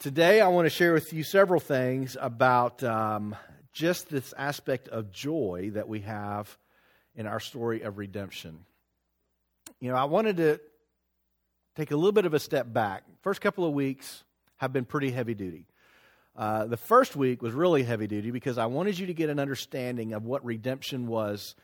Today, I want to share with you several things about just this aspect of joy that we have in our story of redemption. You know, I wanted to take a little bit of a step back. First couple of weeks have been pretty heavy duty. The first week was really heavy duty because I wanted you to get an understanding of what redemption was,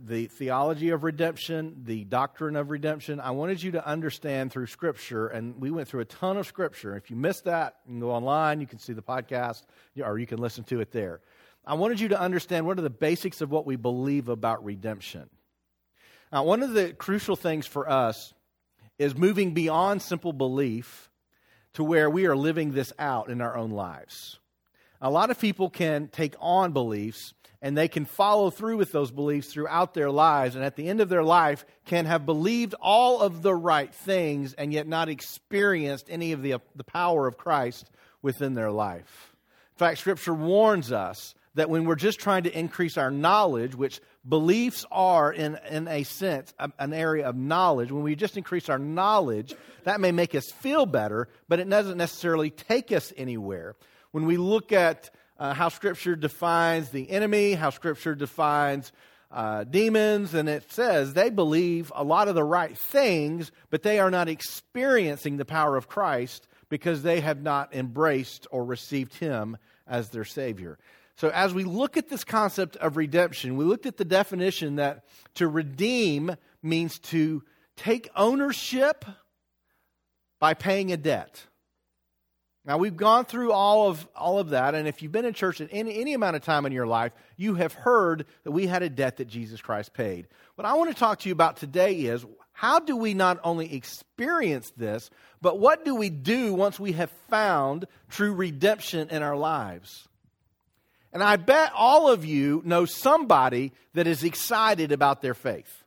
the theology of redemption, the doctrine of redemption. I wanted you to understand through Scripture, and we went through a ton of Scripture. If you missed that, you can go online, you can see the podcast, or you can listen to it there. I wanted you to understand what are the basics of what we believe about redemption. Now, one of the crucial things for us is moving beyond simple belief to where we are living this out in our own lives. A lot of people can take on beliefs, and they can follow through with those beliefs throughout their lives, and at the end of their life can have believed all of the right things and yet not experienced any of the power of Christ within their life. In fact, Scripture warns us that when we're just trying to increase our knowledge, which beliefs are, in a sense, an area of knowledge, when we just increase our knowledge, that may make us feel better, but it doesn't necessarily take us anywhere. When we look at how Scripture defines the enemy, how Scripture defines demons, and it says they believe a lot of the right things, but they are not experiencing the power of Christ because they have not embraced or received Him as their Savior. So as we look at this concept of redemption, we looked at the definition that to redeem means to take ownership by paying a debt. Now, we've gone through all of that, and if you've been in church in any amount of time in your life, you have heard that we had a debt that Jesus Christ paid. What I want to talk to you about today is, how do we not only experience this, but what do we do once we have found true redemption in our lives? And I bet all of you know somebody that is excited about their faith.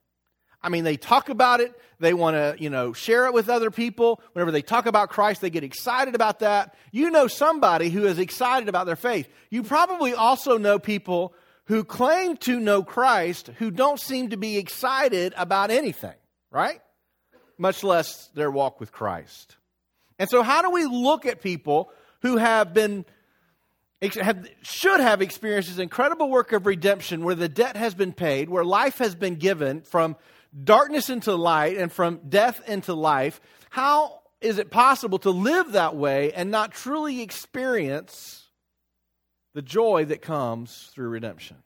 I mean, they talk about it. They want to, share it with other people. Whenever they talk about Christ, they get excited about that. You know somebody who is excited about their faith. You probably also know people who claim to know Christ who don't seem to be excited about anything, right? Much less their walk with Christ. And so how do we look at people who should have experienced this incredible work of redemption where the debt has been paid, where life has been given from darkness into light and from death into life? How is it possible to live that way and not truly experience the joy that comes through redemption?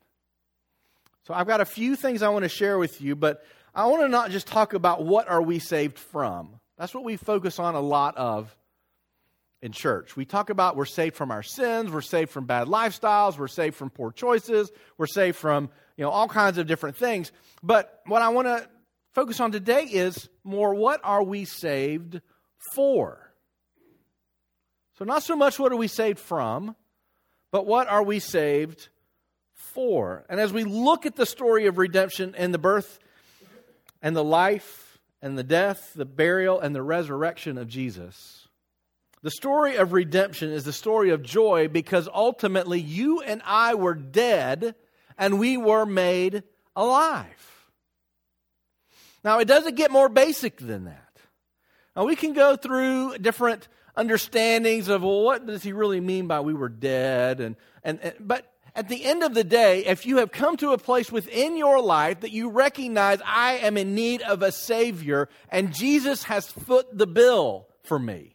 So I've got a few things I want to share with you, but I want to not just talk about what are we saved from. That's what we focus on a lot of in church. We talk about we're saved from our sins, we're saved from bad lifestyles, we're saved from poor choices, we're saved from all kinds of different things. But what I want to focus on today is more, what are we saved for? So not so much what are we saved from, but what are we saved for? And as we look at the story of redemption and the birth and the life and the death, the burial and the resurrection of Jesus, the story of redemption is the story of joy, because ultimately you and I were dead and we were made alive. Now, it doesn't get more basic than that. Now, we can go through different understandings of, well, what does he really mean by we were dead? But at the end of the day, if you have come to a place within your life that you recognize, I am in need of a Savior, and Jesus has foot the bill for me.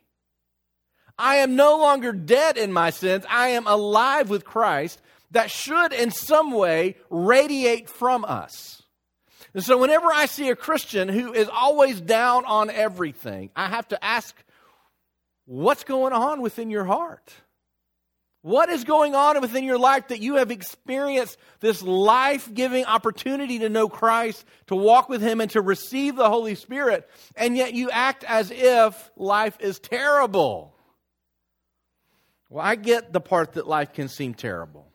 I am no longer dead in my sins. I am alive with Christ. That should in some way radiate from us. And so whenever I see a Christian who is always down on everything, I have to ask, what's going on within your heart? What is going on within your life that you have experienced this life-giving opportunity to know Christ, to walk with Him, and to receive the Holy Spirit, and yet you act as if life is terrible? Well, I get the part that life can seem terrible.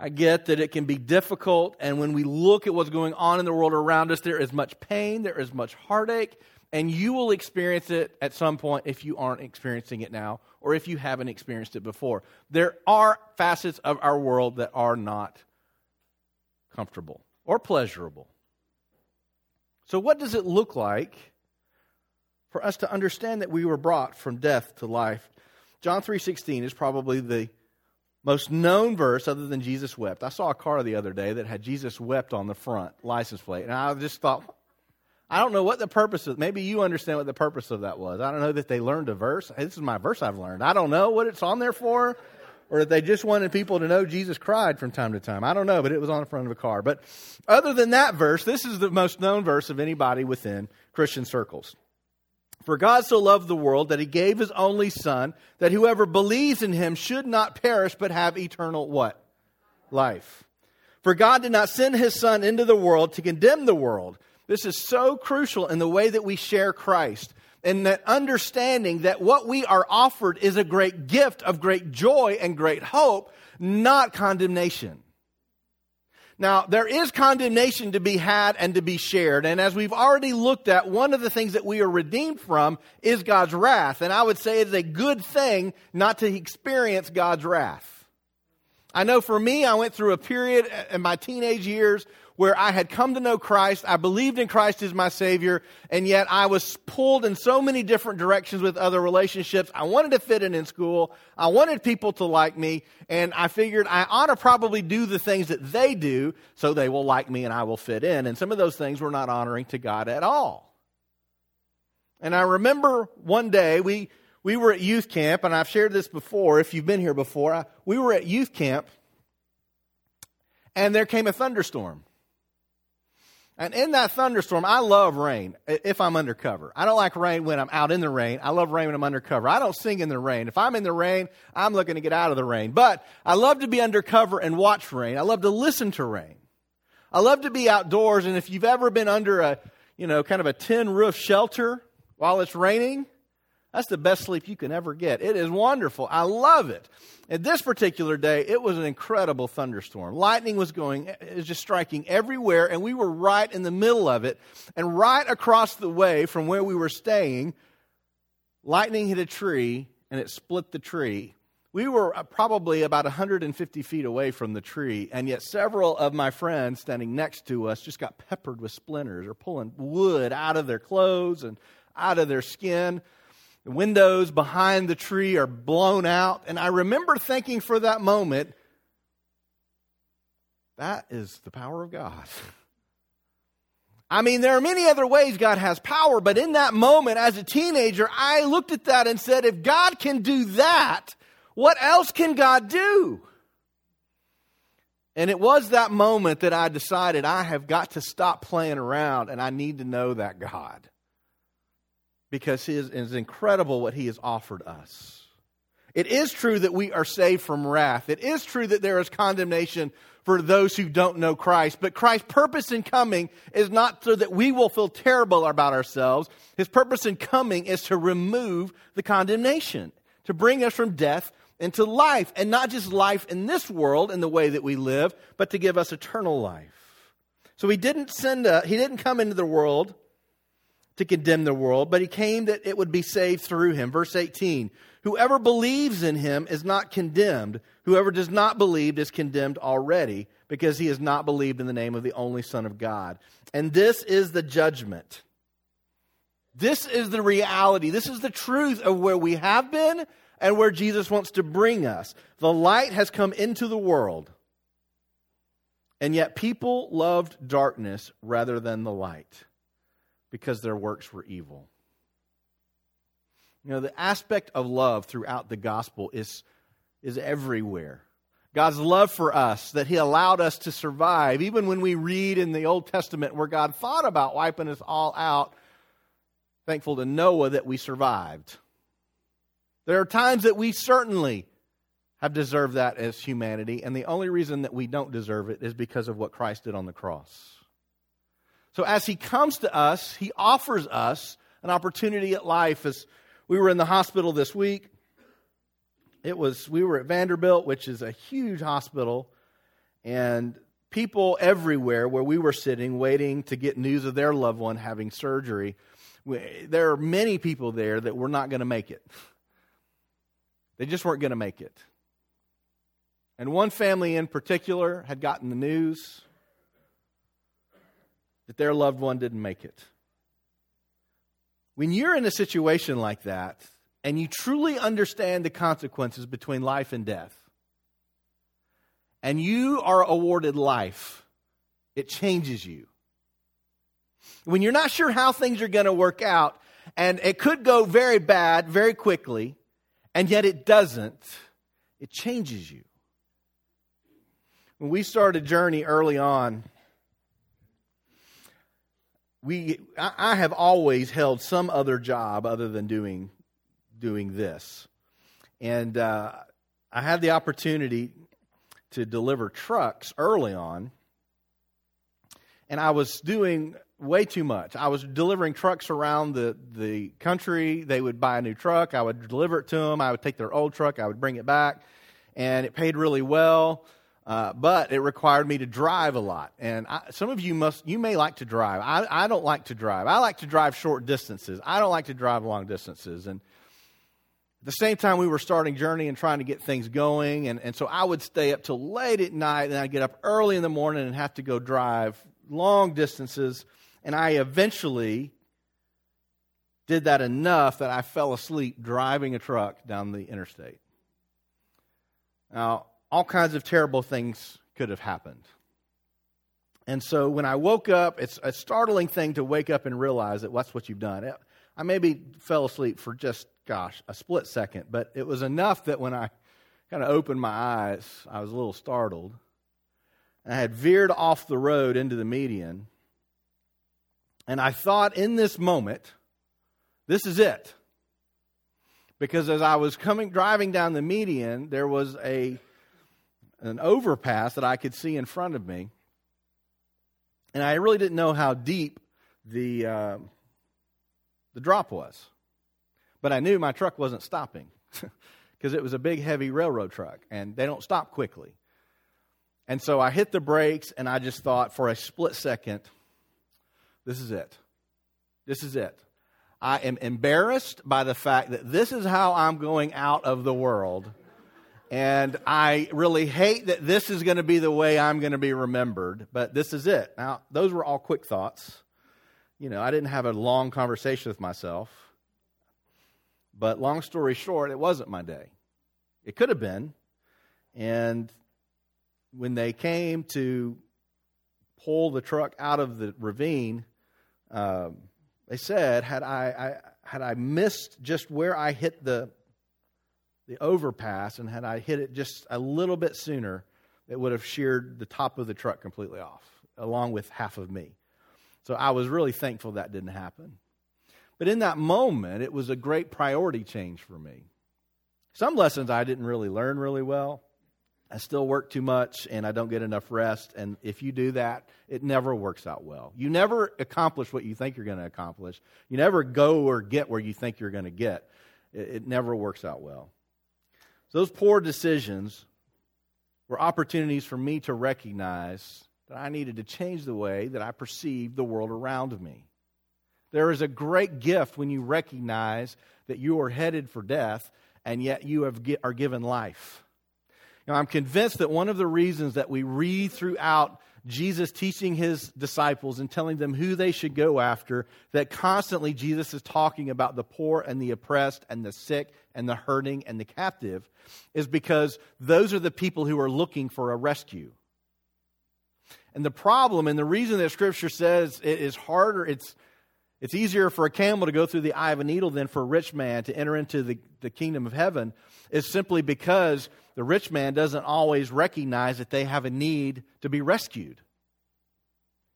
I get that it can be difficult, and when we look at what's going on in the world around us, there is much pain, there is much heartache, and you will experience it at some point if you aren't experiencing it now or if you haven't experienced it before. There are facets of our world that are not comfortable or pleasurable. So what does it look like for us to understand that we were brought from death to life? John 3:16 is probably the most known verse other than Jesus wept. I saw a car the other day that had Jesus wept on the front license plate, and I just thought, I don't know what the purpose of, maybe you understand what the purpose of that was. I don't know that they learned a verse. Hey, this is my verse I've learned. I don't know what it's on there for, or if they just wanted people to know Jesus cried from time to time. I don't know, but it was on the front of a car. But other than that verse, this is the most known verse of anybody within Christian circles. For God so loved the world that he gave his only son, that whoever believes in him should not perish but have eternal what? Life. For God did not send his son into the world to condemn the world. This is so crucial in the way that we share Christ, and that understanding that what we are offered is a great gift of great joy and great hope, not condemnation. Now, there is condemnation to be had and to be shared. And as we've already looked at, one of the things that we are redeemed from is God's wrath. And I would say it is a good thing not to experience God's wrath. I know for me, I went through a period in my teenage years where I had come to know Christ, I believed in Christ as my Savior, and yet I was pulled in so many different directions with other relationships. I wanted to fit in school. I wanted people to like me, and I figured I ought to probably do the things that they do so they will like me and I will fit in. And some of those things were not honoring to God at all. And I remember one day, we were at youth camp, and I've shared this before, if you've been here before. We were at youth camp, and there came a thunderstorm. And in that thunderstorm, I love rain if I'm undercover. I don't like rain when I'm out in the rain. I love rain when I'm undercover. I don't sing in the rain. If I'm in the rain, I'm looking to get out of the rain. But I love to be undercover and watch rain. I love to listen to rain. I love to be outdoors. And if you've ever been under a, kind of a tin roof shelter while it's raining, that's the best sleep you can ever get. It is wonderful. I love it. And this particular day, it was an incredible thunderstorm. Lightning was just striking everywhere, and we were right in the middle of it. And right across the way from where we were staying, lightning hit a tree, and it split the tree. We were probably about 150 feet away from the tree, and yet several of my friends standing next to us just got peppered with splinters or pulling wood out of their clothes and out of their skin. The windows behind the tree are blown out. And I remember thinking for that moment, that is the power of God. I mean, there are many other ways God has power, but in that moment, as a teenager, I looked at that and said, if God can do that, what else can God do? And it was that moment that I decided I have got to stop playing around and I need to know that God. Because it is incredible what he has offered us. It is true that we are saved from wrath. It is true that there is condemnation for those who don't know Christ. But Christ's purpose in coming is not so that we will feel terrible about ourselves. His purpose in coming is to remove the condemnation, to bring us from death into life. And not just life in this world in the way that we live, but to give us eternal life. So he didn't come into the world to condemn the world, but he came that it would be saved through him. Verse 18, whoever believes in him is not condemned. Whoever does not believe is condemned already, because he has not believed in the name of the only Son of God. And this is the judgment. This is the reality. This is the truth of where we have been and where Jesus wants to bring us. The light has come into the world, and yet people loved darkness rather than the light, because their works were evil. The aspect of love throughout the gospel is everywhere. God's love for us, that he allowed us to survive. Even when we read in the Old Testament where God thought about wiping us all out, thankful to Noah that we survived. There are times that we certainly have deserved that as humanity, and the only reason that we don't deserve it is because of what Christ did on the cross. So as he comes to us, he offers us an opportunity at life. As we were in the hospital this week, we were at Vanderbilt, which is a huge hospital, and people everywhere where we were sitting waiting to get news of their loved one having surgery. There are many people there that were not going to make it. They just weren't going to make it. And one family in particular had gotten the news that their loved one didn't make it. When you're in a situation like that, and you truly understand the consequences between life and death, and you are awarded life, it changes you. When you're not sure how things are going to work out, and it could go very bad very quickly, and yet it doesn't, it changes you. When we started Journey early on, I have always held some other job other than doing this. And I had the opportunity to deliver trucks early on, and I was doing way too much. I was delivering trucks around the country. They would buy a new truck. I would deliver it to them. I would take their old truck. I would bring it back. And it paid really well, but it required me to drive a lot. And some of you may like to drive. I don't like to drive. I like to drive short distances. I don't like to drive long distances. And at the same time, we were starting Journey and trying to get things going. And so I would stay up till late at night, and I'd get up early in the morning and have to go drive long distances. And I eventually did that enough that I fell asleep driving a truck down the interstate. Now, all kinds of terrible things could have happened. And so when I woke up, it's a startling thing to wake up and realize that that's what you've done. I maybe fell asleep for just, a split second, but it was enough that when I kind of opened my eyes, I was a little startled. I had veered off the road into the median. And I thought in this moment, this is it. Because as I was driving down the median, there was an overpass that I could see in front of me. And I really didn't know how deep the drop was. But I knew my truck wasn't stopping because it was a big, heavy railroad truck, and they don't stop quickly. And so I hit the brakes, and I just thought for a split second, this is it. This is it. I am embarrassed by the fact that this is how I'm going out of the world. And I really hate that this is going to be the way I'm going to be remembered, but this is it. Now, those were all quick thoughts. You know, I didn't have a long conversation with myself. But long story short, it wasn't my day. It could have been. And when they came to pull the truck out of the ravine, they said, had I missed just where I hit the overpass, and had I hit it just a little bit sooner, it would have sheared the top of the truck completely off, along with half of me. So I was really thankful that didn't happen. But in that moment, it was a great priority change for me. Some lessons I didn't really learn really well. I still work too much, and I don't get enough rest. And if you do that, it never works out well. You never accomplish what you think you're going to accomplish. You never go or get where you think you're going to get. It never works out well. So those poor decisions were opportunities for me to recognize that I needed to change the way that I perceived the world around me. There is a great gift when you recognize that you are headed for death, and yet you are given life. Now, I'm convinced that one of the reasons that we read throughout Jesus teaching his disciples and telling them who they should go after, that constantly Jesus is talking about the poor and the oppressed and the sick and the hurting and the captive, is because those are the people who are looking for a rescue. And the problem and the reason that Scripture says it is harder, it's easier for a camel to go through the eye of a needle than for a rich man to enter into the kingdom of heaven, is simply because the rich man doesn't always recognize that they have a need to be rescued.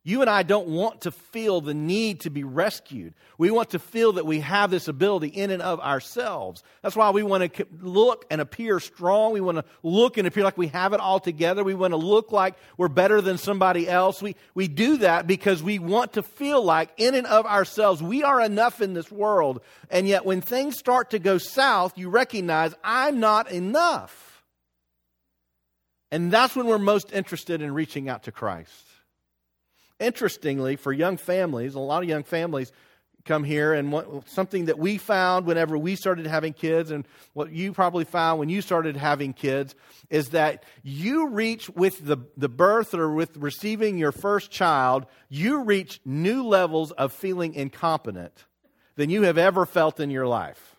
You and I don't want to feel the need to be rescued. We want to feel that we have this ability in and of ourselves. That's why we want to look and appear strong. We want to look and appear like we have it all together. We want to look like we're better than somebody else. We do that because we want to feel like in and of ourselves we are enough in this world. And yet when things start to go south, you recognize I'm not enough. And that's when we're most interested in reaching out to Christ. Interestingly, for young families, a lot of young families come here, and something that we found whenever we started having kids, and what you probably found when you started having kids, is that you reach with the birth or with receiving your first child, you reach new levels of feeling incompetent than you have ever felt in your life.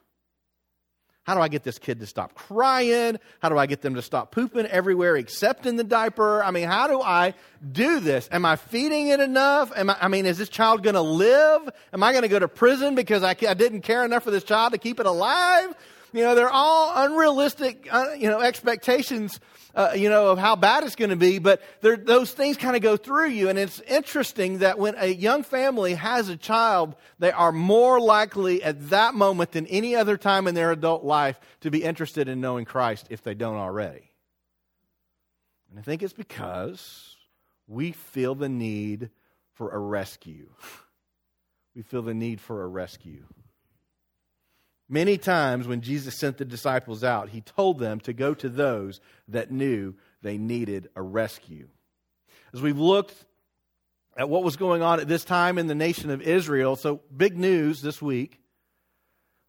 How do I get this kid to stop crying? How do I get them to stop pooping everywhere except in the diaper? I mean, how do I do this? Am I feeding it enough? Is this child going to live? Am I going to go to prison because I didn't care enough for this child to keep it alive? You know, they're all unrealistic, expectations, of how bad it's going to be. But those things kind of go through you. And it's interesting that when a young family has a child, they are more likely at that moment than any other time in their adult life to be interested in knowing Christ if they don't already. And I think it's because we feel the need for a rescue. We feel the need for a rescue. Many times when Jesus sent the disciples out, he told them to go to those that knew they needed a rescue. As we've looked at what was going on at this time in the nation of Israel, so big news this week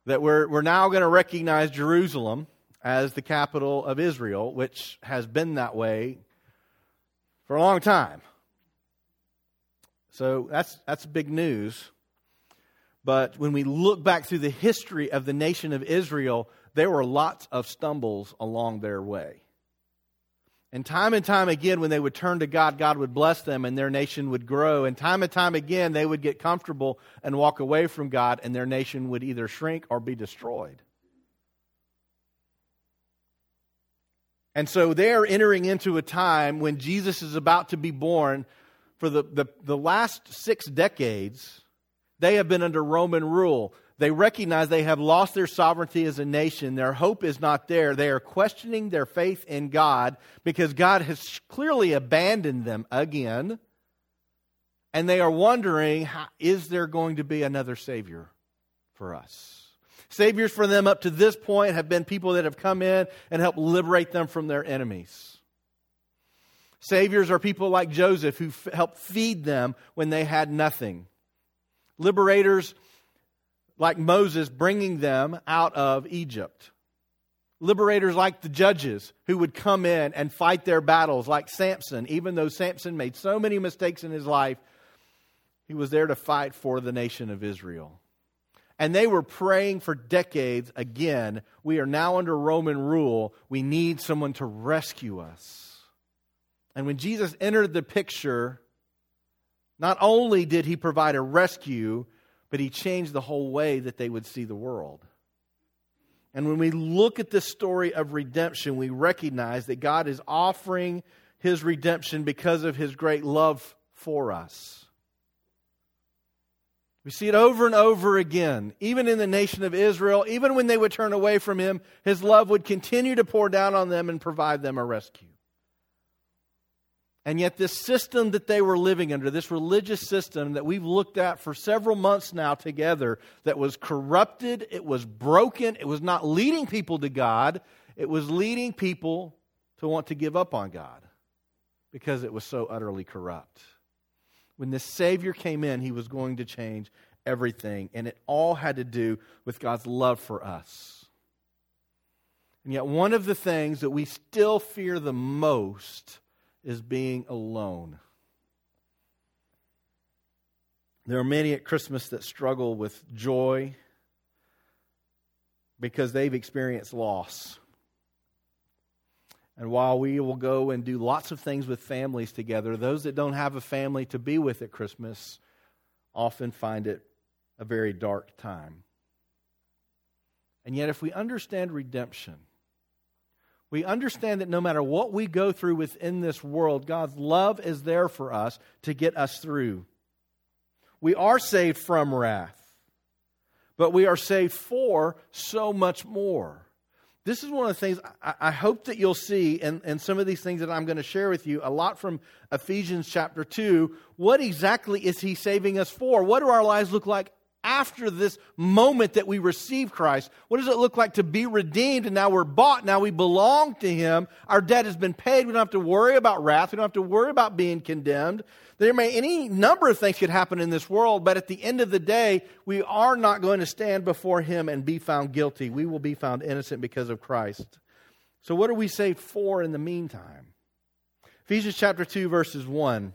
that we're now going to recognize Jerusalem as the capital of Israel, which has been that way for a long time. So that's big news. But when we look back through the history of the nation of Israel, there were lots of stumbles along their way. And time again, when they would turn to God, God would bless them and their nation would grow. And time again, they would get comfortable and walk away from God and their nation would either shrink or be destroyed. And so they're entering into a time when Jesus is about to be born. For the last 6 decades... they have been under Roman rule. They recognize they have lost their sovereignty as a nation. Their hope is not there. They are questioning their faith in God because God has clearly abandoned them again. And they are wondering, is there going to be another Savior for us? Saviors for them up to this point have been people that have come in and helped liberate them from their enemies. Saviors are people like Joseph who helped feed them when they had nothing. Liberators like Moses bringing them out of Egypt. Liberators like the judges who would come in and fight their battles, like Samson. Even though Samson made so many mistakes in his life, he was there to fight for the nation of Israel. And they were praying for decades again. We are now under Roman rule. We need someone to rescue us. And when Jesus entered the picture, not only did he provide a rescue, but he changed the whole way that they would see the world. And when we look at this story of redemption, we recognize that God is offering his redemption because of his great love for us. We see it over and over again, even in the nation of Israel, even when they would turn away from him, his love would continue to pour down on them and provide them a rescue. And yet this system that they were living under, this religious system that we've looked at for several months now together, that was corrupted, it was broken, it was not leading people to God, it was leading people to want to give up on God because it was so utterly corrupt. When the Savior came in, he was going to change everything, and it all had to do with God's love for us. And yet one of the things that we still fear the most is being alone. There are many at Christmas that struggle with joy because they've experienced loss. And while we will go and do lots of things with families together, those that don't have a family to be with at Christmas often find it a very dark time. And yet if we understand redemption, we understand that no matter what we go through within this world, God's love is there for us to get us through. We are saved from wrath, but we are saved for so much more. This is one of the things I hope that you'll see in some of these things that I'm going to share with you, a lot from Ephesians chapter 2. What exactly is he saving us for? What do our lives look like after this moment that we receive Christ? What does it look like to be redeemed? And now we're bought. Now we belong to him. Our debt has been paid. We don't have to worry about wrath. We don't have to worry about being condemned. Any number of things could happen in this world, but at the end of the day, we are not going to stand before him and be found guilty. We will be found innocent because of Christ. So what are we saved for in the meantime? Ephesians chapter 2, verses 1.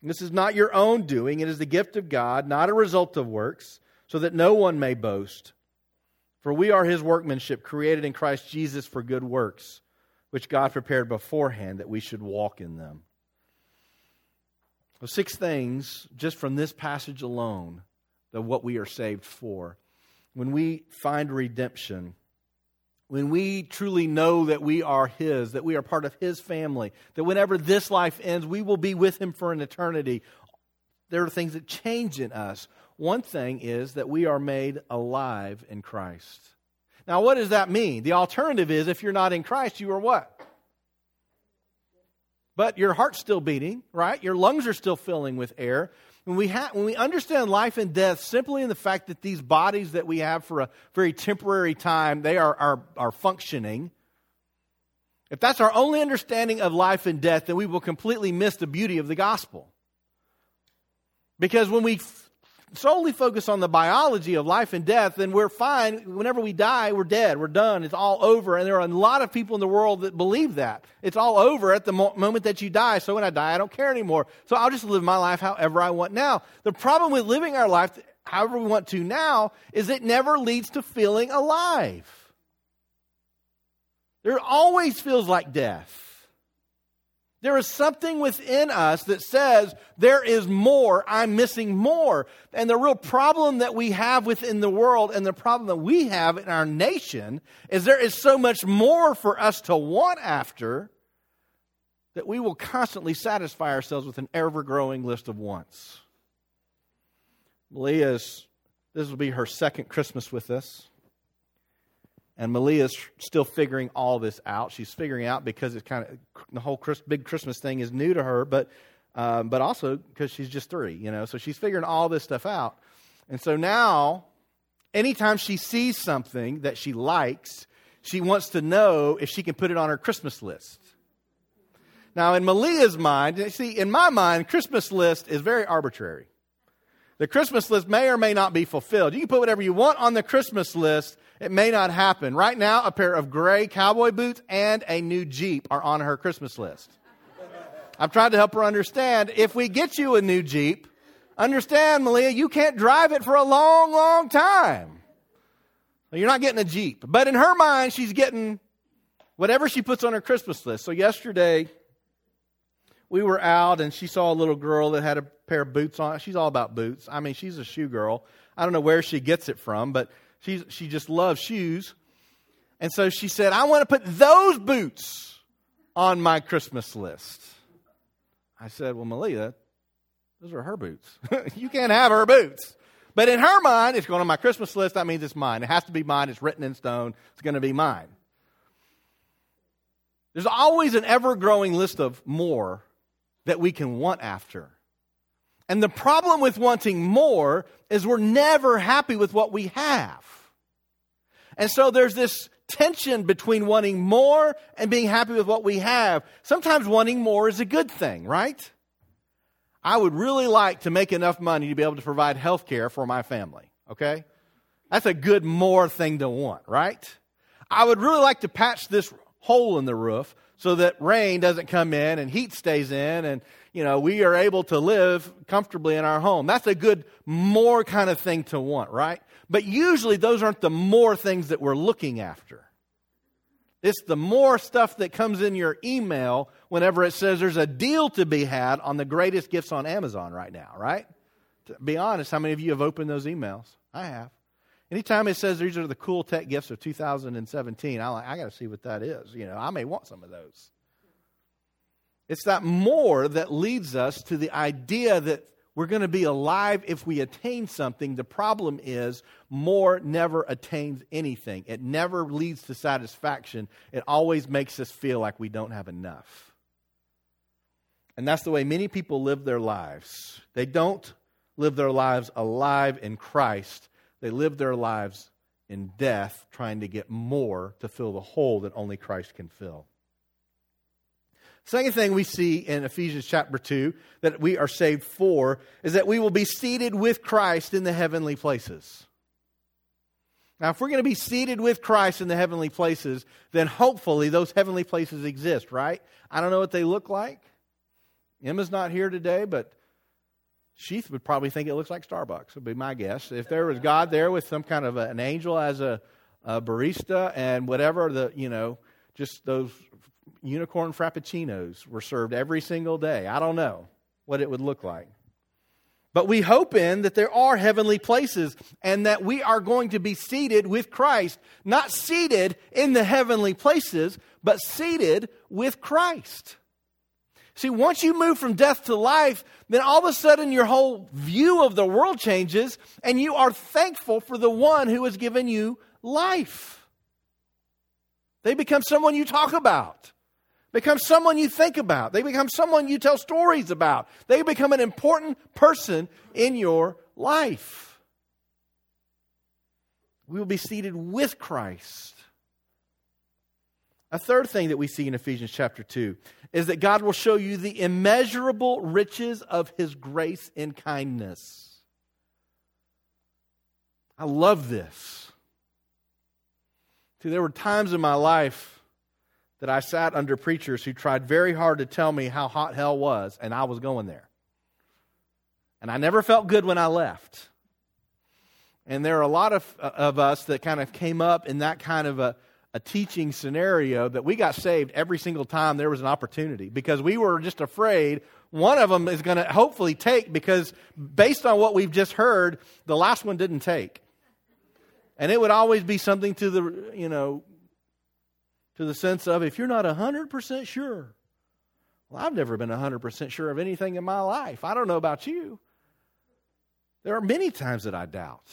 and this is not your own doing, it is the gift of God, not a result of works, so that no one may boast. For we are His workmanship, created in Christ Jesus for good works, which God prepared beforehand that we should walk in them. So 6 things just from this passage alone of what we are saved for. When we find redemption, when we truly know that we are His, that we are part of His family, that whenever this life ends, we will be with Him for an eternity, there are things that change in us. One thing is that we are made alive in Christ. Now, what does that mean? The alternative is if you're not in Christ, you are what? But your heart's still beating, right? Your lungs are still filling with air. When we understand life and death simply in the fact that these bodies that we have for a very temporary time, they are functioning. If that's our only understanding of life and death, then we will completely miss the beauty of the gospel. Because when we solely focus on the biology of life and death, then we're fine. Whenever we die, we're dead, we're done, it's all over. And there are a lot of people in the world that believe that. It's all over at the moment that you die. So when I die, I don't care anymore. So I'll just live my life however I want now. The problem with living our life however we want to now is it never leads to feeling alive. There always feels like death. There is something within us that says, there is more, I'm missing more. And the real problem that we have within the world and the problem that we have in our nation is there is so much more for us to want after that we will constantly satisfy ourselves with an ever-growing list of wants. Malia's, this will be her second Christmas with us. And Malia's still figuring all this out. She's figuring out because it's kind of the whole big Christmas thing is new to her, but also because she's just 3, So she's figuring all this stuff out. And so now, anytime she sees something that she likes, she wants to know if she can put it on her Christmas list. Now, in Malia's mind, see, in my mind, Christmas list is very arbitrary. The Christmas list may or may not be fulfilled. You can put whatever you want on the Christmas list. It may not happen. Right now, a pair of gray cowboy boots and a new Jeep are on her Christmas list. I've tried to help her understand, if we get you a new Jeep, understand, Malia, you can't drive it for a long, long time. You're not getting a Jeep. But in her mind, she's getting whatever she puts on her Christmas list. So yesterday, we were out and she saw a little girl that had a pair of boots on. She's all about boots. I mean, she's a shoe girl. I don't know where she gets it from, but she just loves shoes. And so she said, I want to put those boots on my Christmas list. I said, well, Malia, those are her boots. You can't have her boots. But in her mind, it's going on my Christmas list. That means it's mine. It has to be mine. It's written in stone. It's going to be mine. There's always an ever-growing list of more that we can want after. And the problem with wanting more is we're never happy with what we have. And so there's this tension between wanting more and being happy with what we have. Sometimes wanting more is a good thing, right? I would really like to make enough money to be able to provide health care for my family, okay? That's a good more thing to want, right? I would really like to patch this hole in the roof so that rain doesn't come in and heat stays in and, we are able to live comfortably in our home. That's a good more kind of thing to want, right? But usually those aren't the more things that we're looking after. It's the more stuff that comes in your email whenever it says there's a deal to be had on the greatest gifts on Amazon right now, right? To be honest, how many of you have opened those emails? I have. Anytime it says these are the cool tech gifts of 2017, I got to see what that is. I may want some of those. It's that more that leads us to the idea that we're going to be alive if we attain something. The problem is more never attains anything. It never leads to satisfaction. It always makes us feel like we don't have enough. And that's the way many people live their lives. They don't live their lives alive in Christ. They live their lives in death, trying to get more to fill the hole that only Christ can fill. Second thing we see in Ephesians chapter 2 that we are saved for is that we will be seated with Christ in the heavenly places. Now, if we're going to be seated with Christ in the heavenly places, then hopefully those heavenly places exist, right? I don't know what they look like. Emma's not here today, but she would probably think it looks like Starbucks, would be my guess. If there was God there with some kind of an angel as a barista and whatever, just those unicorn frappuccinos were served every single day. I don't know what it would look like. But we hope in that there are heavenly places and that we are going to be seated with Christ, not seated in the heavenly places, but seated with Christ. See, once you move from death to life, then all of a sudden your whole view of the world changes and you are thankful for the one who has given you life. They become someone you talk about. Become someone you think about. They become someone you tell stories about. They become an important person in your life. We will be seated with Christ. A third thing that we see in Ephesians chapter 2 is that God will show you the immeasurable riches of His grace and kindness. I love this. See, there were times in my life that I sat under preachers who tried very hard to tell me how hot hell was, and I was going there. And I never felt good when I left. And there are a lot of us that kind of came up in that kind of a teaching scenario that we got saved every single time there was an opportunity because we were just afraid one of them is going to hopefully take, because based on what we've just heard, the last one didn't take. And it would always be something to the, to the sense of, if you're not 100% sure. Well, I've never been 100% sure of anything in my life. I don't know about you. There are many times that I doubt.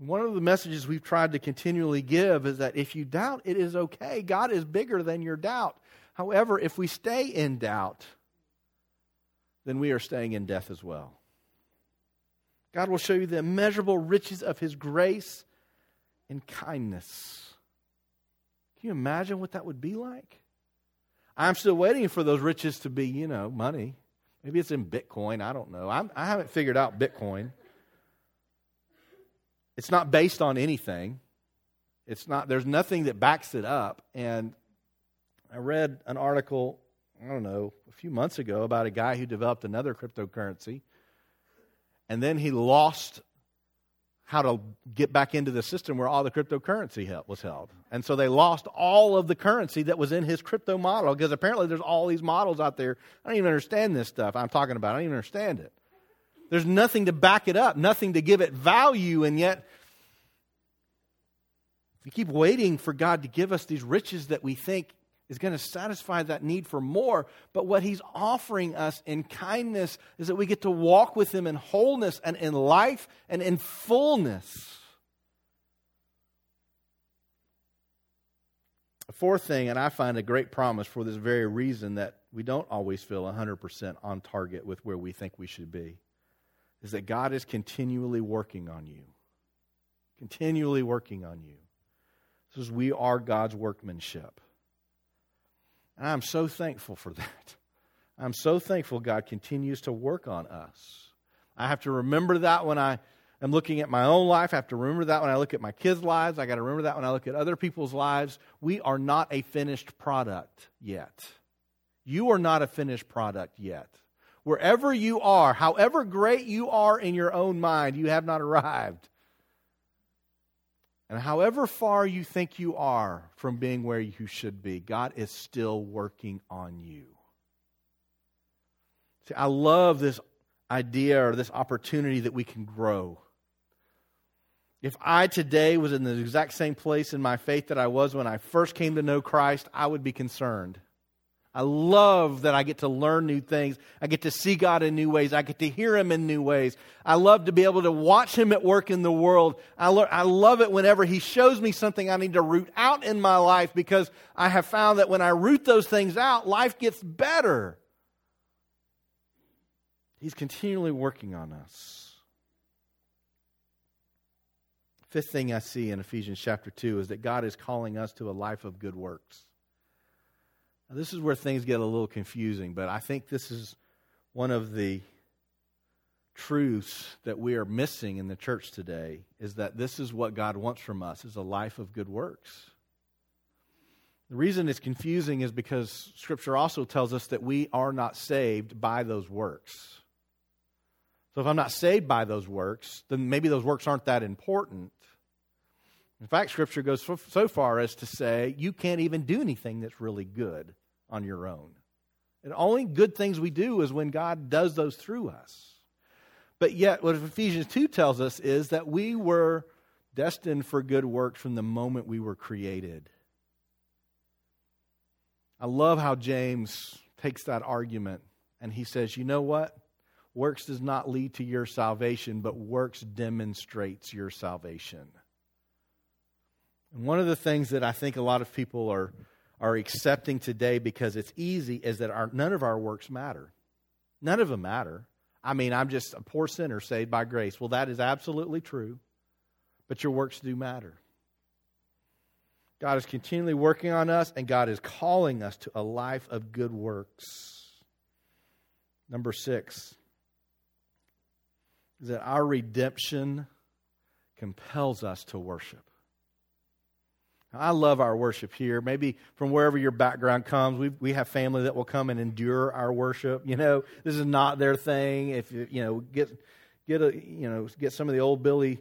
One of the messages we've tried to continually give is that if you doubt, it is okay. God is bigger than your doubt. However, if we stay in doubt, then we are staying in death as well. God will show you the immeasurable riches of His grace and kindness. Can you imagine what that would be like? I'm still waiting for those riches to be, money. Maybe it's in Bitcoin. I don't know. I haven't figured out Bitcoin. It's not based on anything. There's nothing that backs it up. And I read an article, a few months ago about a guy who developed another cryptocurrency. And then he lost how to get back into the system where all the cryptocurrency was held. And so they lost all of the currency that was in his crypto model, because apparently there's all these models out there. I don't even understand this stuff I'm talking about. I don't even understand it. There's nothing to back it up, nothing to give it value, and yet we keep waiting for God to give us these riches that we think is going to satisfy that need for more. But what He's offering us in kindness is that we get to walk with Him in wholeness and in life and in fullness. A fourth thing, and I find a great promise for this very reason that we don't always feel 100% on target with where we think we should be, is that God is continually working on you. Continually working on you. This is, we are God's workmanship. And I'm so thankful for that. I'm so thankful God continues to work on us. I have to remember that when I am looking at my own life. I have to remember that when I look at my kids' lives. I got to remember that when I look at other people's lives. We are not a finished product yet. You are not a finished product yet. Wherever you are, however great you are in your own mind, you have not arrived. And however far you think you are from being where you should be, God is still working on you. See, I love this idea or this opportunity that we can grow. If I today was in the exact same place in my faith that I was when I first came to know Christ, I would be concerned. I love that I get to learn new things. I get to see God in new ways. I get to hear Him in new ways. I love to be able to watch Him at work in the world. I love it whenever He shows me something I need to root out in my life, because I have found that when I root those things out, life gets better. He's continually working on us. Fifth thing I see in Ephesians chapter 2 is that God is calling us to a life of good works. Now, this is where things get a little confusing, but I think this is one of the truths that we are missing in the church today, is that this is what God wants from us, is a life of good works. The reason it's confusing is because Scripture also tells us that we are not saved by those works. So if I'm not saved by those works, then maybe those works aren't that important. In fact, Scripture goes so far as to say you can't even do anything that's really good on your own. And only good things we do is when God does those through us. But yet, what Ephesians 2 tells us is that we were destined for good works from the moment we were created. I love how James takes that argument, and he says, you know what? Works does not lead to your salvation, but works demonstrates your salvation. And one of the things that I think a lot of people are accepting today because it's easy is that none of our works matter. None of them matter. I mean, I'm just a poor sinner saved by grace. Well, that is absolutely true, but your works do matter. God is continually working on us, and God is calling us to a life of good works. Number 6 is that our redemption compels us to worship. I love our worship here. Maybe from wherever your background comes, we have family that will come and endure our worship. You know, this is not their thing. If you know, get some of the old Billy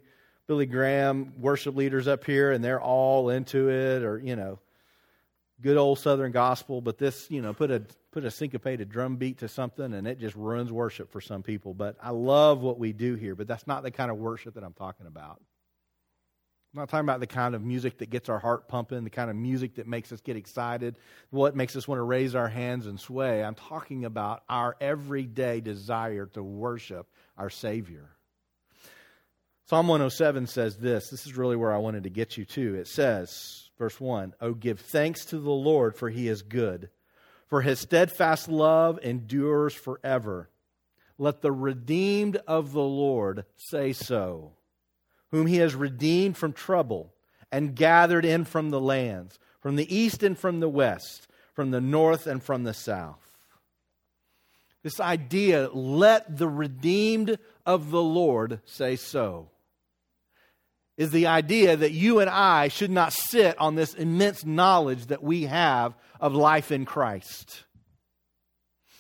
Graham worship leaders up here, and they're all into it, or you know, good old Southern gospel. But this, you know, put a syncopated drum beat to something, and it just ruins worship for some people. But I love what we do here. But that's not the kind of worship that I'm talking about. I'm not talking about the kind of music that gets our heart pumping, the kind of music that makes us get excited, what makes us want to raise our hands and sway. I'm talking about our everyday desire to worship our Savior. Psalm 107 says this. This is really where I wanted to get you to. It says, verse 1, "Oh, give thanks to the Lord, for He is good, for His steadfast love endures forever. Let the redeemed of the Lord say so, whom He has redeemed from trouble and gathered in from the lands, from the east and from the west, from the north and from the south." This idea, let the redeemed of the Lord say so, is the idea that you and I should not sit on this immense knowledge that we have of life in Christ.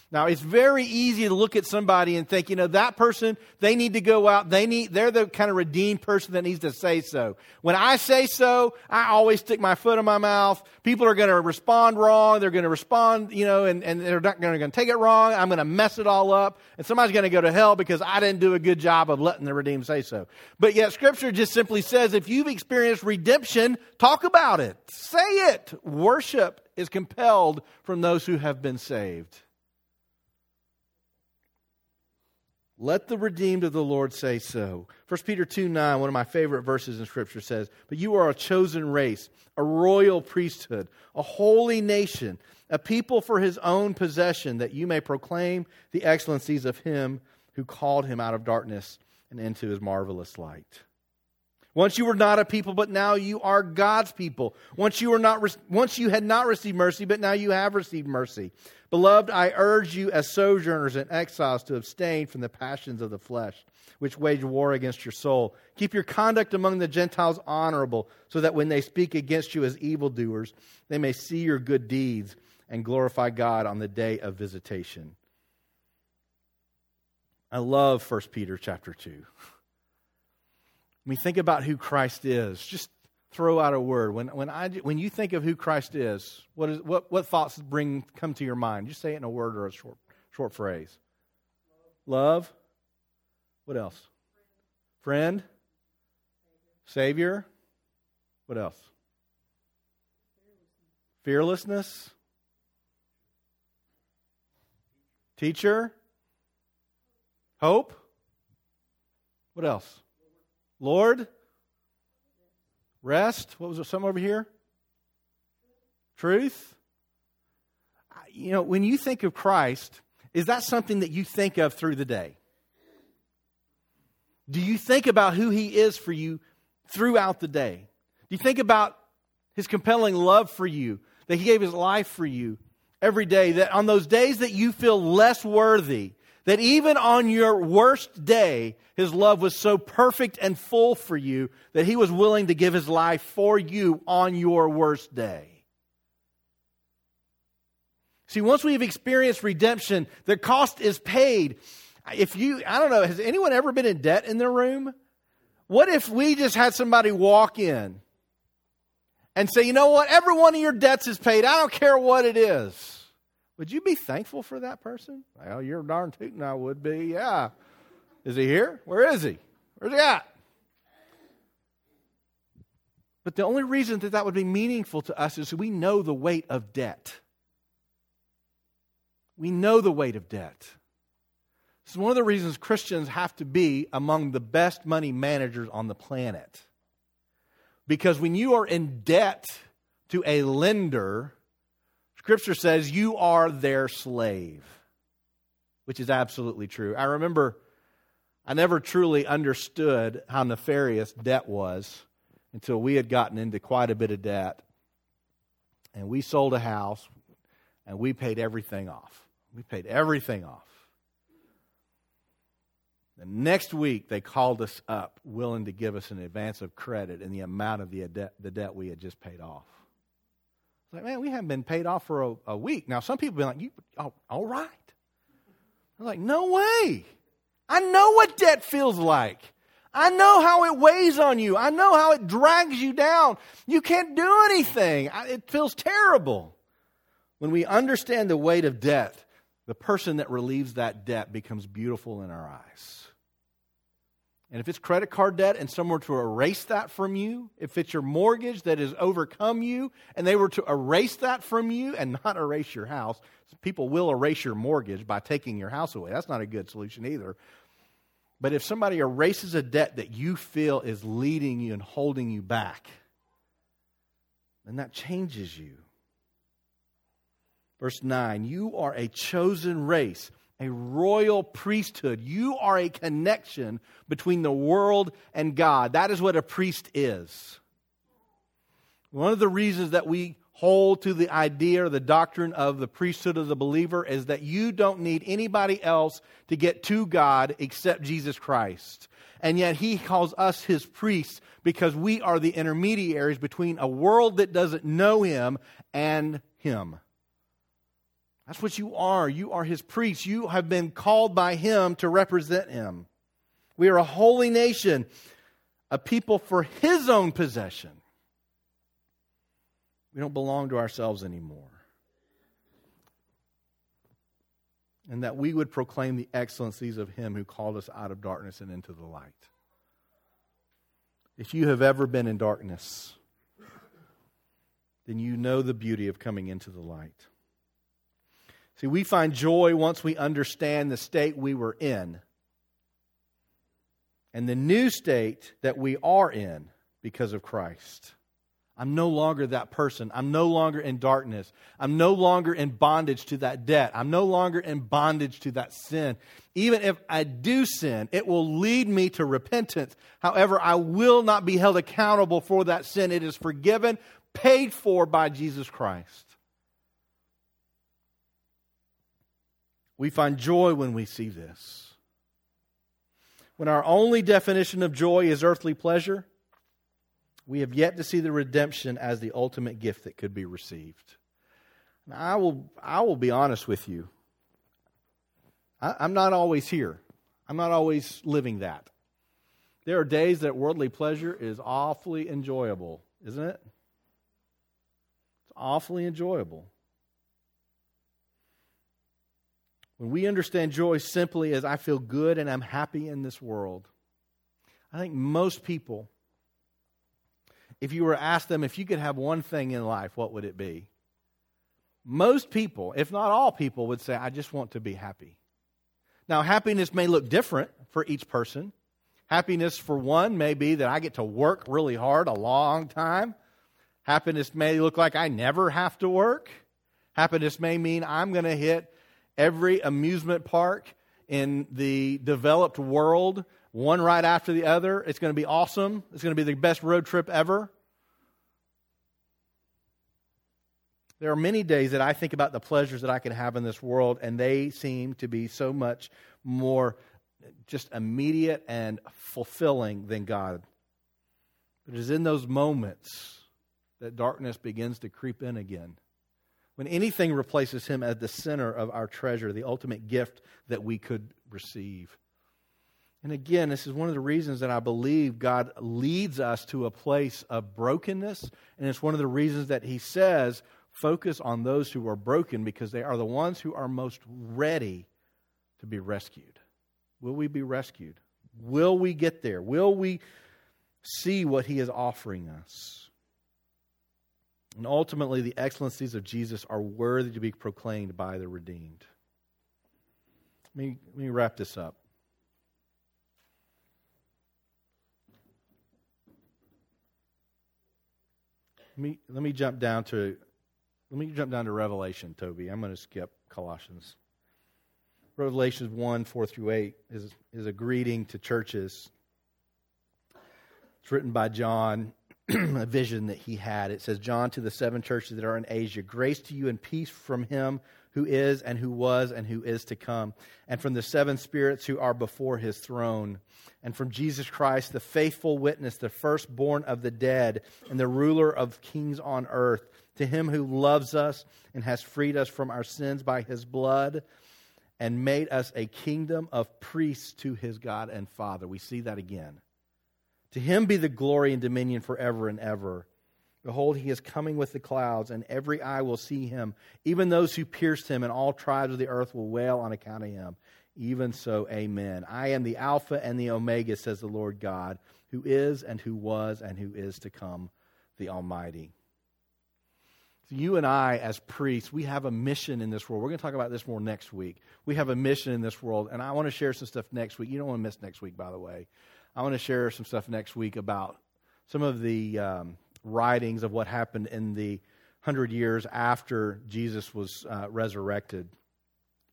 Now, it's very easy to look at somebody and think, you know, that person, they need to go out. They're the kind of redeemed person that needs to say so. When I say so, I always stick my foot in my mouth. People are going to respond wrong. They're going to respond, you know, and they're not going to take it wrong. I'm going to mess it all up. And somebody's going to go to hell because I didn't do a good job of letting the redeemed say so. But yet Scripture just simply says, if you've experienced redemption, talk about it. Say it. Worship is compelled from those who have been saved. Let the redeemed of the Lord say so. 1 Peter 2:9, one of my favorite verses in Scripture says, "But you are a chosen race, a royal priesthood, a holy nation, a people for His own possession, that you may proclaim the excellencies of Him who called him out of darkness and into His marvelous light." Once you were not a people, but now you are God's people. Once you had not received mercy, but now you have received mercy. Beloved, I urge you as sojourners and exiles to abstain from the passions of the flesh, which wage war against your soul. Keep your conduct among the Gentiles honorable, so that when they speak against you as evildoers, they may see your good deeds and glorify God on the day of visitation. I love 1 Peter chapter 2. I mean, think about who Christ is. Just throw out a word. When you think of who Christ is, what thoughts come to your mind? Just say it in a word or a short phrase. Love. What else? Friend. Savior. What else? Fearlessness. Teacher? Hope? What else? Lord? Rest? What was there? Some over here? Truth? You know, when you think of Christ, is that something that you think of through the day? Do you think about who He is for you throughout the day? Do you think about His compelling love for you, that He gave His life for you every day, that on those days that you feel less worthy, that even on your worst day, His love was so perfect and full for you that He was willing to give His life for you on your worst day? See, once we've experienced redemption, the cost is paid. I don't know, has anyone ever been in debt in their room? What if we just had somebody walk in and say, you know what, every one of your debts is paid. I don't care what it is. Would you be thankful for that person? Well, you're darn tootin' I would be, yeah. Is he here? Where is he? Where's he at? But the only reason that would be meaningful to us is we know the weight of debt. We know the weight of debt. This is one of the reasons Christians have to be among the best money managers on the planet. Because when you are in debt to a lender, Scripture says you are their slave, which is absolutely true. I remember I never truly understood how nefarious debt was until we had gotten into quite a bit of debt. And we sold a house, and we paid everything off. We paid everything off. The next week, they called us up, willing to give us an advance of credit in the amount of the debt we had just paid off. It's like, man, we haven't been paid off for a week. Now, some people have been like, all right. I'm like, no way. I know what debt feels like. I know how it weighs on you. I know how it drags you down. You can't do anything. It feels terrible. When we understand the weight of debt, the person that relieves that debt becomes beautiful in our eyes. And if it's credit card debt and someone were to erase that from you, if it's your mortgage that has overcome you and they were to erase that from you and not erase your house, people will erase your mortgage by taking your house away. That's not a good solution either. But if somebody erases a debt that you feel is leading you and holding you back, then that changes you. Verse 9, you are a chosen race, a royal priesthood. You are a connection between the world and God. That is what a priest is. One of the reasons that we hold to the idea or the doctrine of the priesthood of the believer is that you don't need anybody else to get to God except Jesus Christ. And yet He calls us His priests because we are the intermediaries between a world that doesn't know Him and Him. That's what you are. You are His priests. You have been called by Him to represent Him. We are a holy nation, a people for His own possession. We don't belong to ourselves anymore. And that we would proclaim the excellencies of Him who called us out of darkness and into the light. If you have ever been in darkness, then you know the beauty of coming into the light. See, we find joy once we understand the state we were in and the new state that we are in because of Christ. I'm no longer that person. I'm no longer in darkness. I'm no longer in bondage to that debt. I'm no longer in bondage to that sin. Even if I do sin, it will lead me to repentance. However, I will not be held accountable for that sin. It is forgiven, paid for by Jesus Christ. We find joy when we see this. When our only definition of joy is earthly pleasure, we have yet to see the redemption as the ultimate gift that could be received. And I will be honest with you. I'm not always here. I'm not always living that. There are days that worldly pleasure is awfully enjoyable, isn't it? It's awfully enjoyable. When we understand joy simply as I feel good and I'm happy in this world, I think most people, if you were asked them if you could have one thing in life, what would it be? Most people, if not all people, would say, I just want to be happy. Now, happiness may look different for each person. Happiness for one may be that I get to work really hard a long time. Happiness may look like I never have to work. Happiness may mean I'm going to hit every amusement park in the developed world, one right after the other. It's going to be awesome. It's going to be the best road trip ever. There are many days that I think about the pleasures that I can have in this world, and they seem to be so much more just immediate and fulfilling than God. It is in those moments that darkness begins to creep in again. When anything replaces Him as the center of our treasure, the ultimate gift that we could receive. And again, this is one of the reasons that I believe God leads us to a place of brokenness. And it's one of the reasons that He says, focus on those who are broken, because they are the ones who are most ready to be rescued. Will we be rescued? Will we get there? Will we see what He is offering us? And ultimately, the excellencies of Jesus are worthy to be proclaimed by the redeemed. Let me wrap this up. Let me jump down to... Let me jump down to Revelation, Toby. I'm going to skip Colossians. Revelation 1, 4 through 8 is a greeting to churches. It's written by John, a vision that he had. It says, John, to the seven churches that are in Asia, grace to you and peace from Him who is and who was and who is to come, and from the seven spirits who are before His throne, and from Jesus Christ, the faithful witness, the firstborn of the dead, and the ruler of kings on earth, to Him who loves us and has freed us from our sins by His blood and made us a kingdom of priests to His God and Father. We see that again. To Him be the glory and dominion forever and ever. Behold, He is coming with the clouds, and every eye will see Him. Even those who pierced Him, and all tribes of the earth will wail on account of Him. Even so, amen. I am the Alpha and the Omega, says the Lord God, who is and who was and who is to come, the Almighty. You and I, as priests, we have a mission in this world. We're going to talk about this more next week. We have a mission in this world, and I want to share some stuff next week. You don't want to miss next week, by the way. I want to share some stuff next week about some of the writings of what happened in the 100 years after Jesus was resurrected.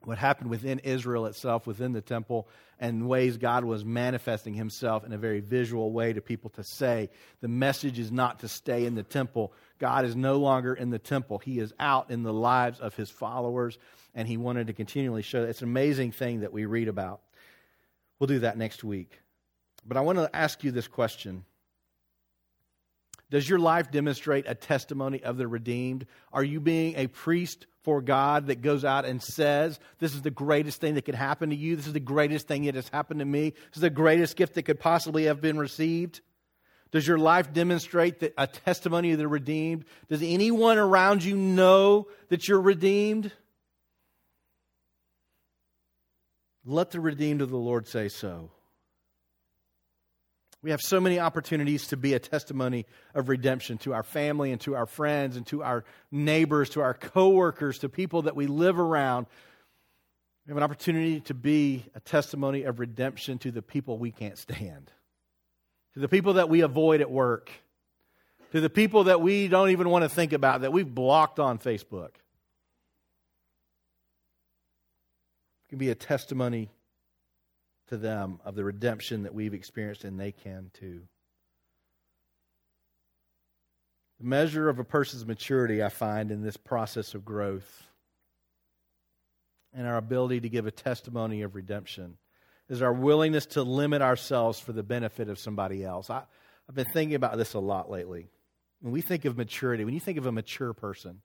What happened within Israel itself, within the temple, and ways God was manifesting Himself in a very visual way to people to say, the message is not to stay in the temple. God is no longer in the temple. He is out in the lives of His followers, and He wanted to continually show that. It's an amazing thing that we read about. We'll do that next week. But I want to ask you this question. Does your life demonstrate a testimony of the redeemed? Are you being a priest for God that goes out and says, this is the greatest thing that could happen to you. This is the greatest thing that has happened to me. This is the greatest gift that could possibly have been received. Does your life demonstrate that a testimony of the redeemed? Does anyone around you know that you're redeemed? Let the redeemed of the Lord say so. We have so many opportunities to be a testimony of redemption to our family and to our friends and to our neighbors, to our coworkers, to people that we live around. We have an opportunity to be a testimony of redemption to the people we can't stand, to the people that we avoid at work, to the people that we don't even want to think about, that we've blocked on Facebook. It can be a testimony to them of the redemption that we've experienced, and they can too. The measure of a person's maturity, I find, in this process of growth and our ability to give a testimony of redemption is our willingness to limit ourselves for the benefit of somebody else. I've been thinking about this a lot lately. When we think of maturity, when you think of a mature person,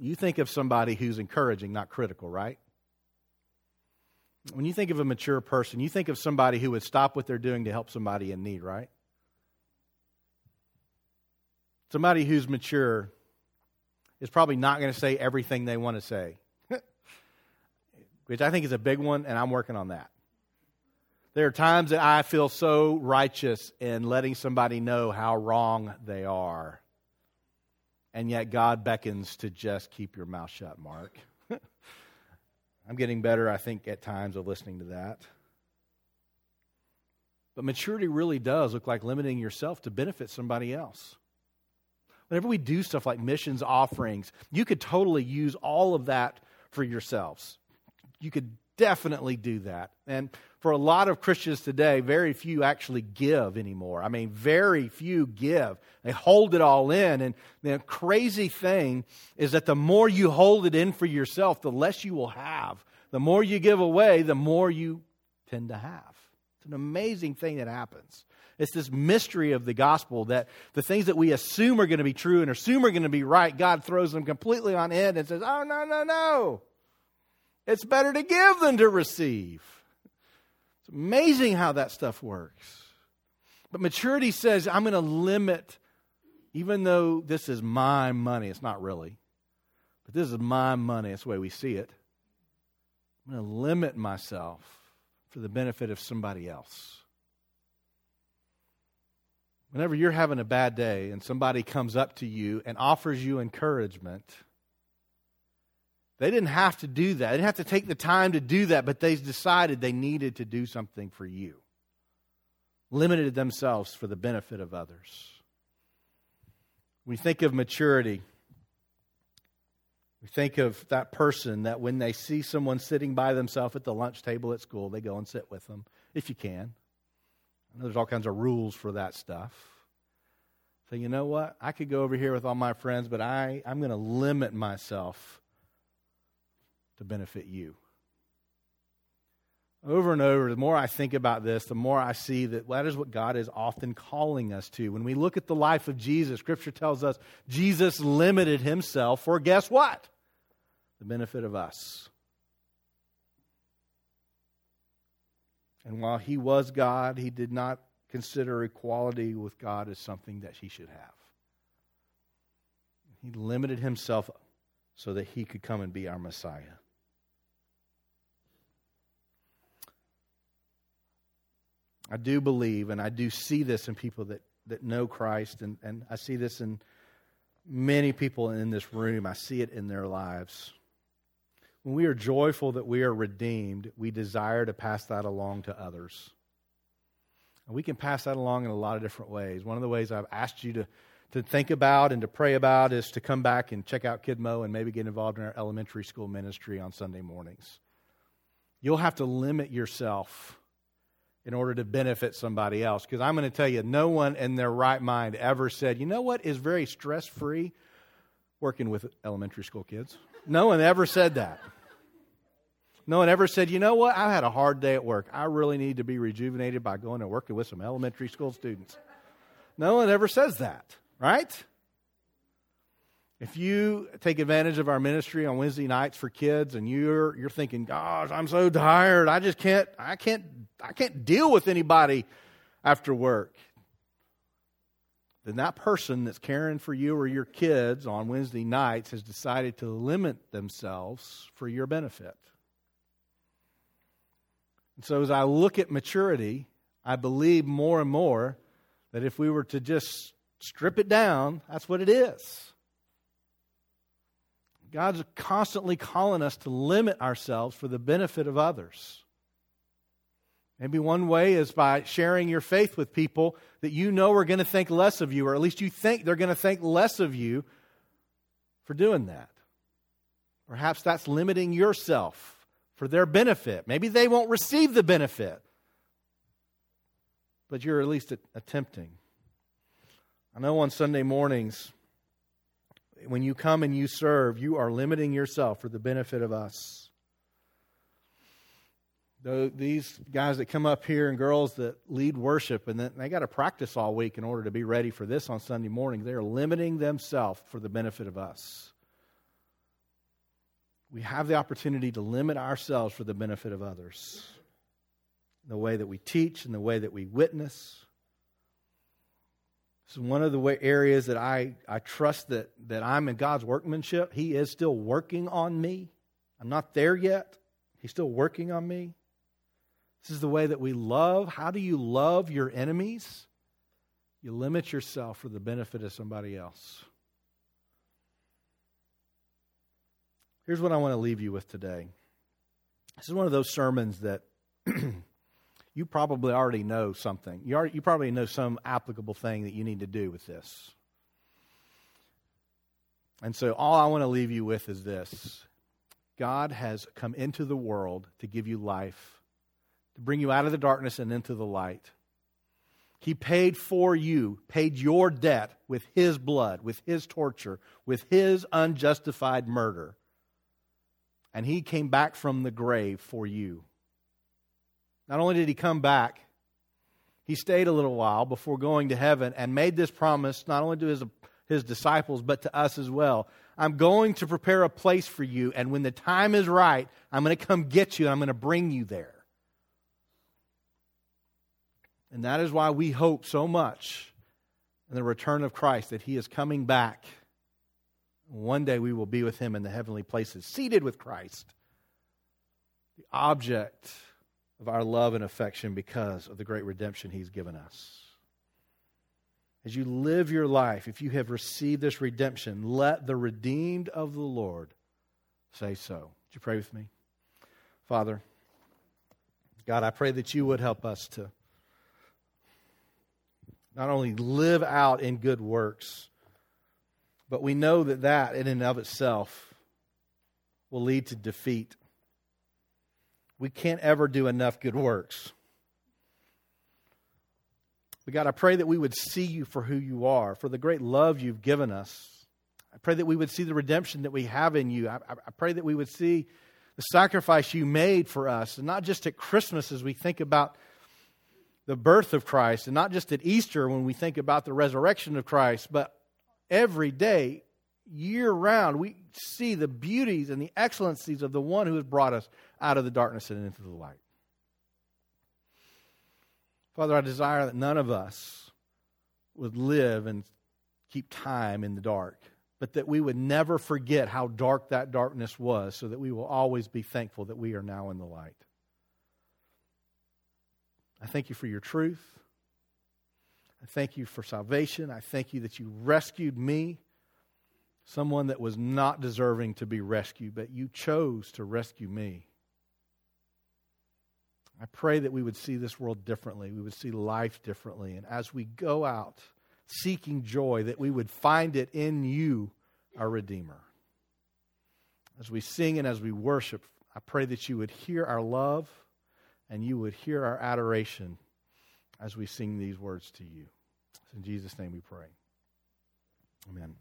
you think of somebody who's encouraging, not critical, right? When you think of a mature person, you think of somebody who would stop what they're doing to help somebody in need, right? Somebody who's mature is probably not going to say everything they want to say, which I think is a big one, and I'm working on that. There are times that I feel so righteous in letting somebody know how wrong they are. And yet God beckons to just keep your mouth shut, Mark. I'm getting better, I think, at times of listening to that. But maturity really does look like limiting yourself to benefit somebody else. Whenever we do stuff like missions offerings, you could totally use all of that for yourselves. You could definitely do that. And for a lot of Christians today, very few actually give anymore. I mean, very few give. They hold it all in. And the crazy thing is that the more you hold it in for yourself, the less you will have. The more you give away, the more you tend to have. It's an amazing thing that happens. It's this mystery of the gospel that the things that we assume are going to be true and assume are going to be right, God throws them completely on end and says, oh, no, no, no. It's better to give than to receive. It's amazing how that stuff works. But maturity says, I'm going to limit, even though this is my money. It's not really, but this is my money. That's the way we see it. I'm going to limit myself for the benefit of somebody else. Whenever you're having a bad day and somebody comes up to you and offers you encouragement, they didn't have to do that. They didn't have to take the time to do that, but they decided they needed to do something for you. Limited themselves for the benefit of others. We think of maturity. We think of that person that when they see someone sitting by themselves at the lunch table at school, they go and sit with them, if you can. I know there's all kinds of rules for that stuff. So you know what? I could go over here with all my friends, but I'm going to limit myself to benefit you. Over and over, the more I think about this, the more I see that that is what God is often calling us to. When we look at the life of Jesus, Scripture tells us Jesus limited himself for, guess what? The benefit of us. And while he was God, he did not consider equality with God as something that he should have. He limited himself so that he could come and be our Messiah. I do believe, and I do see this in people that know Christ, and I see this in many people in this room. I see it in their lives. When we are joyful that we are redeemed, we desire to pass that along to others. And we can pass that along in a lot of different ways. One of the ways I've asked you to think about and to pray about is to come back and check out Kidmo and maybe get involved in our elementary school ministry on Sunday mornings. You'll have to limit yourself in order to benefit somebody else. Because I'm going to tell you, no one in their right mind ever said, you know what is very stress-free? Working with elementary school kids. No one ever said that. No one ever said, you know what? I had a hard day at work. I really need to be rejuvenated by going and working with some elementary school students. No one ever says that, right? If you take advantage of our ministry on Wednesday nights for kids and you're thinking, gosh, I'm so tired. I just can't deal with anybody after work. Then that person that's caring for you or your kids on Wednesday nights has decided to limit themselves for your benefit. And so as I look at maturity, I believe more and more that if we were to just strip it down, that's what it is. God's constantly calling us to limit ourselves for the benefit of others. Maybe one way is by sharing your faith with people that you know are going to think less of you, or at least you think they're going to think less of you for doing that. Perhaps that's limiting yourself for their benefit. Maybe they won't receive the benefit, but you're at least attempting. I know on Sunday mornings, when you come and you serve, you are limiting yourself for the benefit of us. Though these guys that come up here and girls that lead worship, and they got to practice all week in order to be ready for this on Sunday morning, they are limiting themselves for the benefit of us. We have the opportunity to limit ourselves for the benefit of others. The way that we teach and the way that we witness. So one of the areas that I trust that I'm in God's workmanship. He is still working on me. I'm not there yet. He's still working on me. This is the way that we love. How do you love your enemies? You limit yourself for the benefit of somebody else. Here's what I want to leave you with today. This is one of those sermons that you probably already know something. You probably know some applicable thing that you need to do with this. And so all I want to leave you with is this. God has come into the world to give you life, to bring you out of the darkness and into the light. He paid for you, paid your debt with his blood, with his torture, with his unjustified murder. And he came back from the grave for you. Not only did he come back, he stayed a little while before going to heaven and made this promise not only to his disciples, but to us as well. I'm going to prepare a place for you, and when the time is right, I'm going to come get you, and I'm going to bring you there. And that is why we hope so much in the return of Christ, that he is coming back. One day we will be with him in the heavenly places, seated with Christ, the object of our love and affection because of the great redemption he's given us. As you live your life, if you have received this redemption, let the redeemed of the Lord say so. Would you pray with me? Father, God, I pray that you would help us to not only live out in good works, but we know that that in and of itself will lead to defeat. We can't ever do enough good works. But God, I pray that we would see you for who you are, for the great love you've given us. I pray that we would see the redemption that we have in you. I pray that we would see the sacrifice you made for us, and not just at Christmas as we think about the birth of Christ, and not just at Easter when we think about the resurrection of Christ, but every day, year round, we see the beauties and the excellencies of the one who has brought us out of the darkness and into the light. Father, I desire that none of us would live and keep time in the dark, but that we would never forget how dark that darkness was, so that we will always be thankful that we are now in the light. I thank you for your truth. I thank you for salvation. I thank you that you rescued me, someone that was not deserving to be rescued, but you chose to rescue me. I pray that we would see this world differently. We would see life differently. And as we go out seeking joy, that we would find it in you, our Redeemer. As we sing and as we worship, I pray that you would hear our love, and you would hear our adoration as we sing these words to you. It's in Jesus' name we pray. Amen.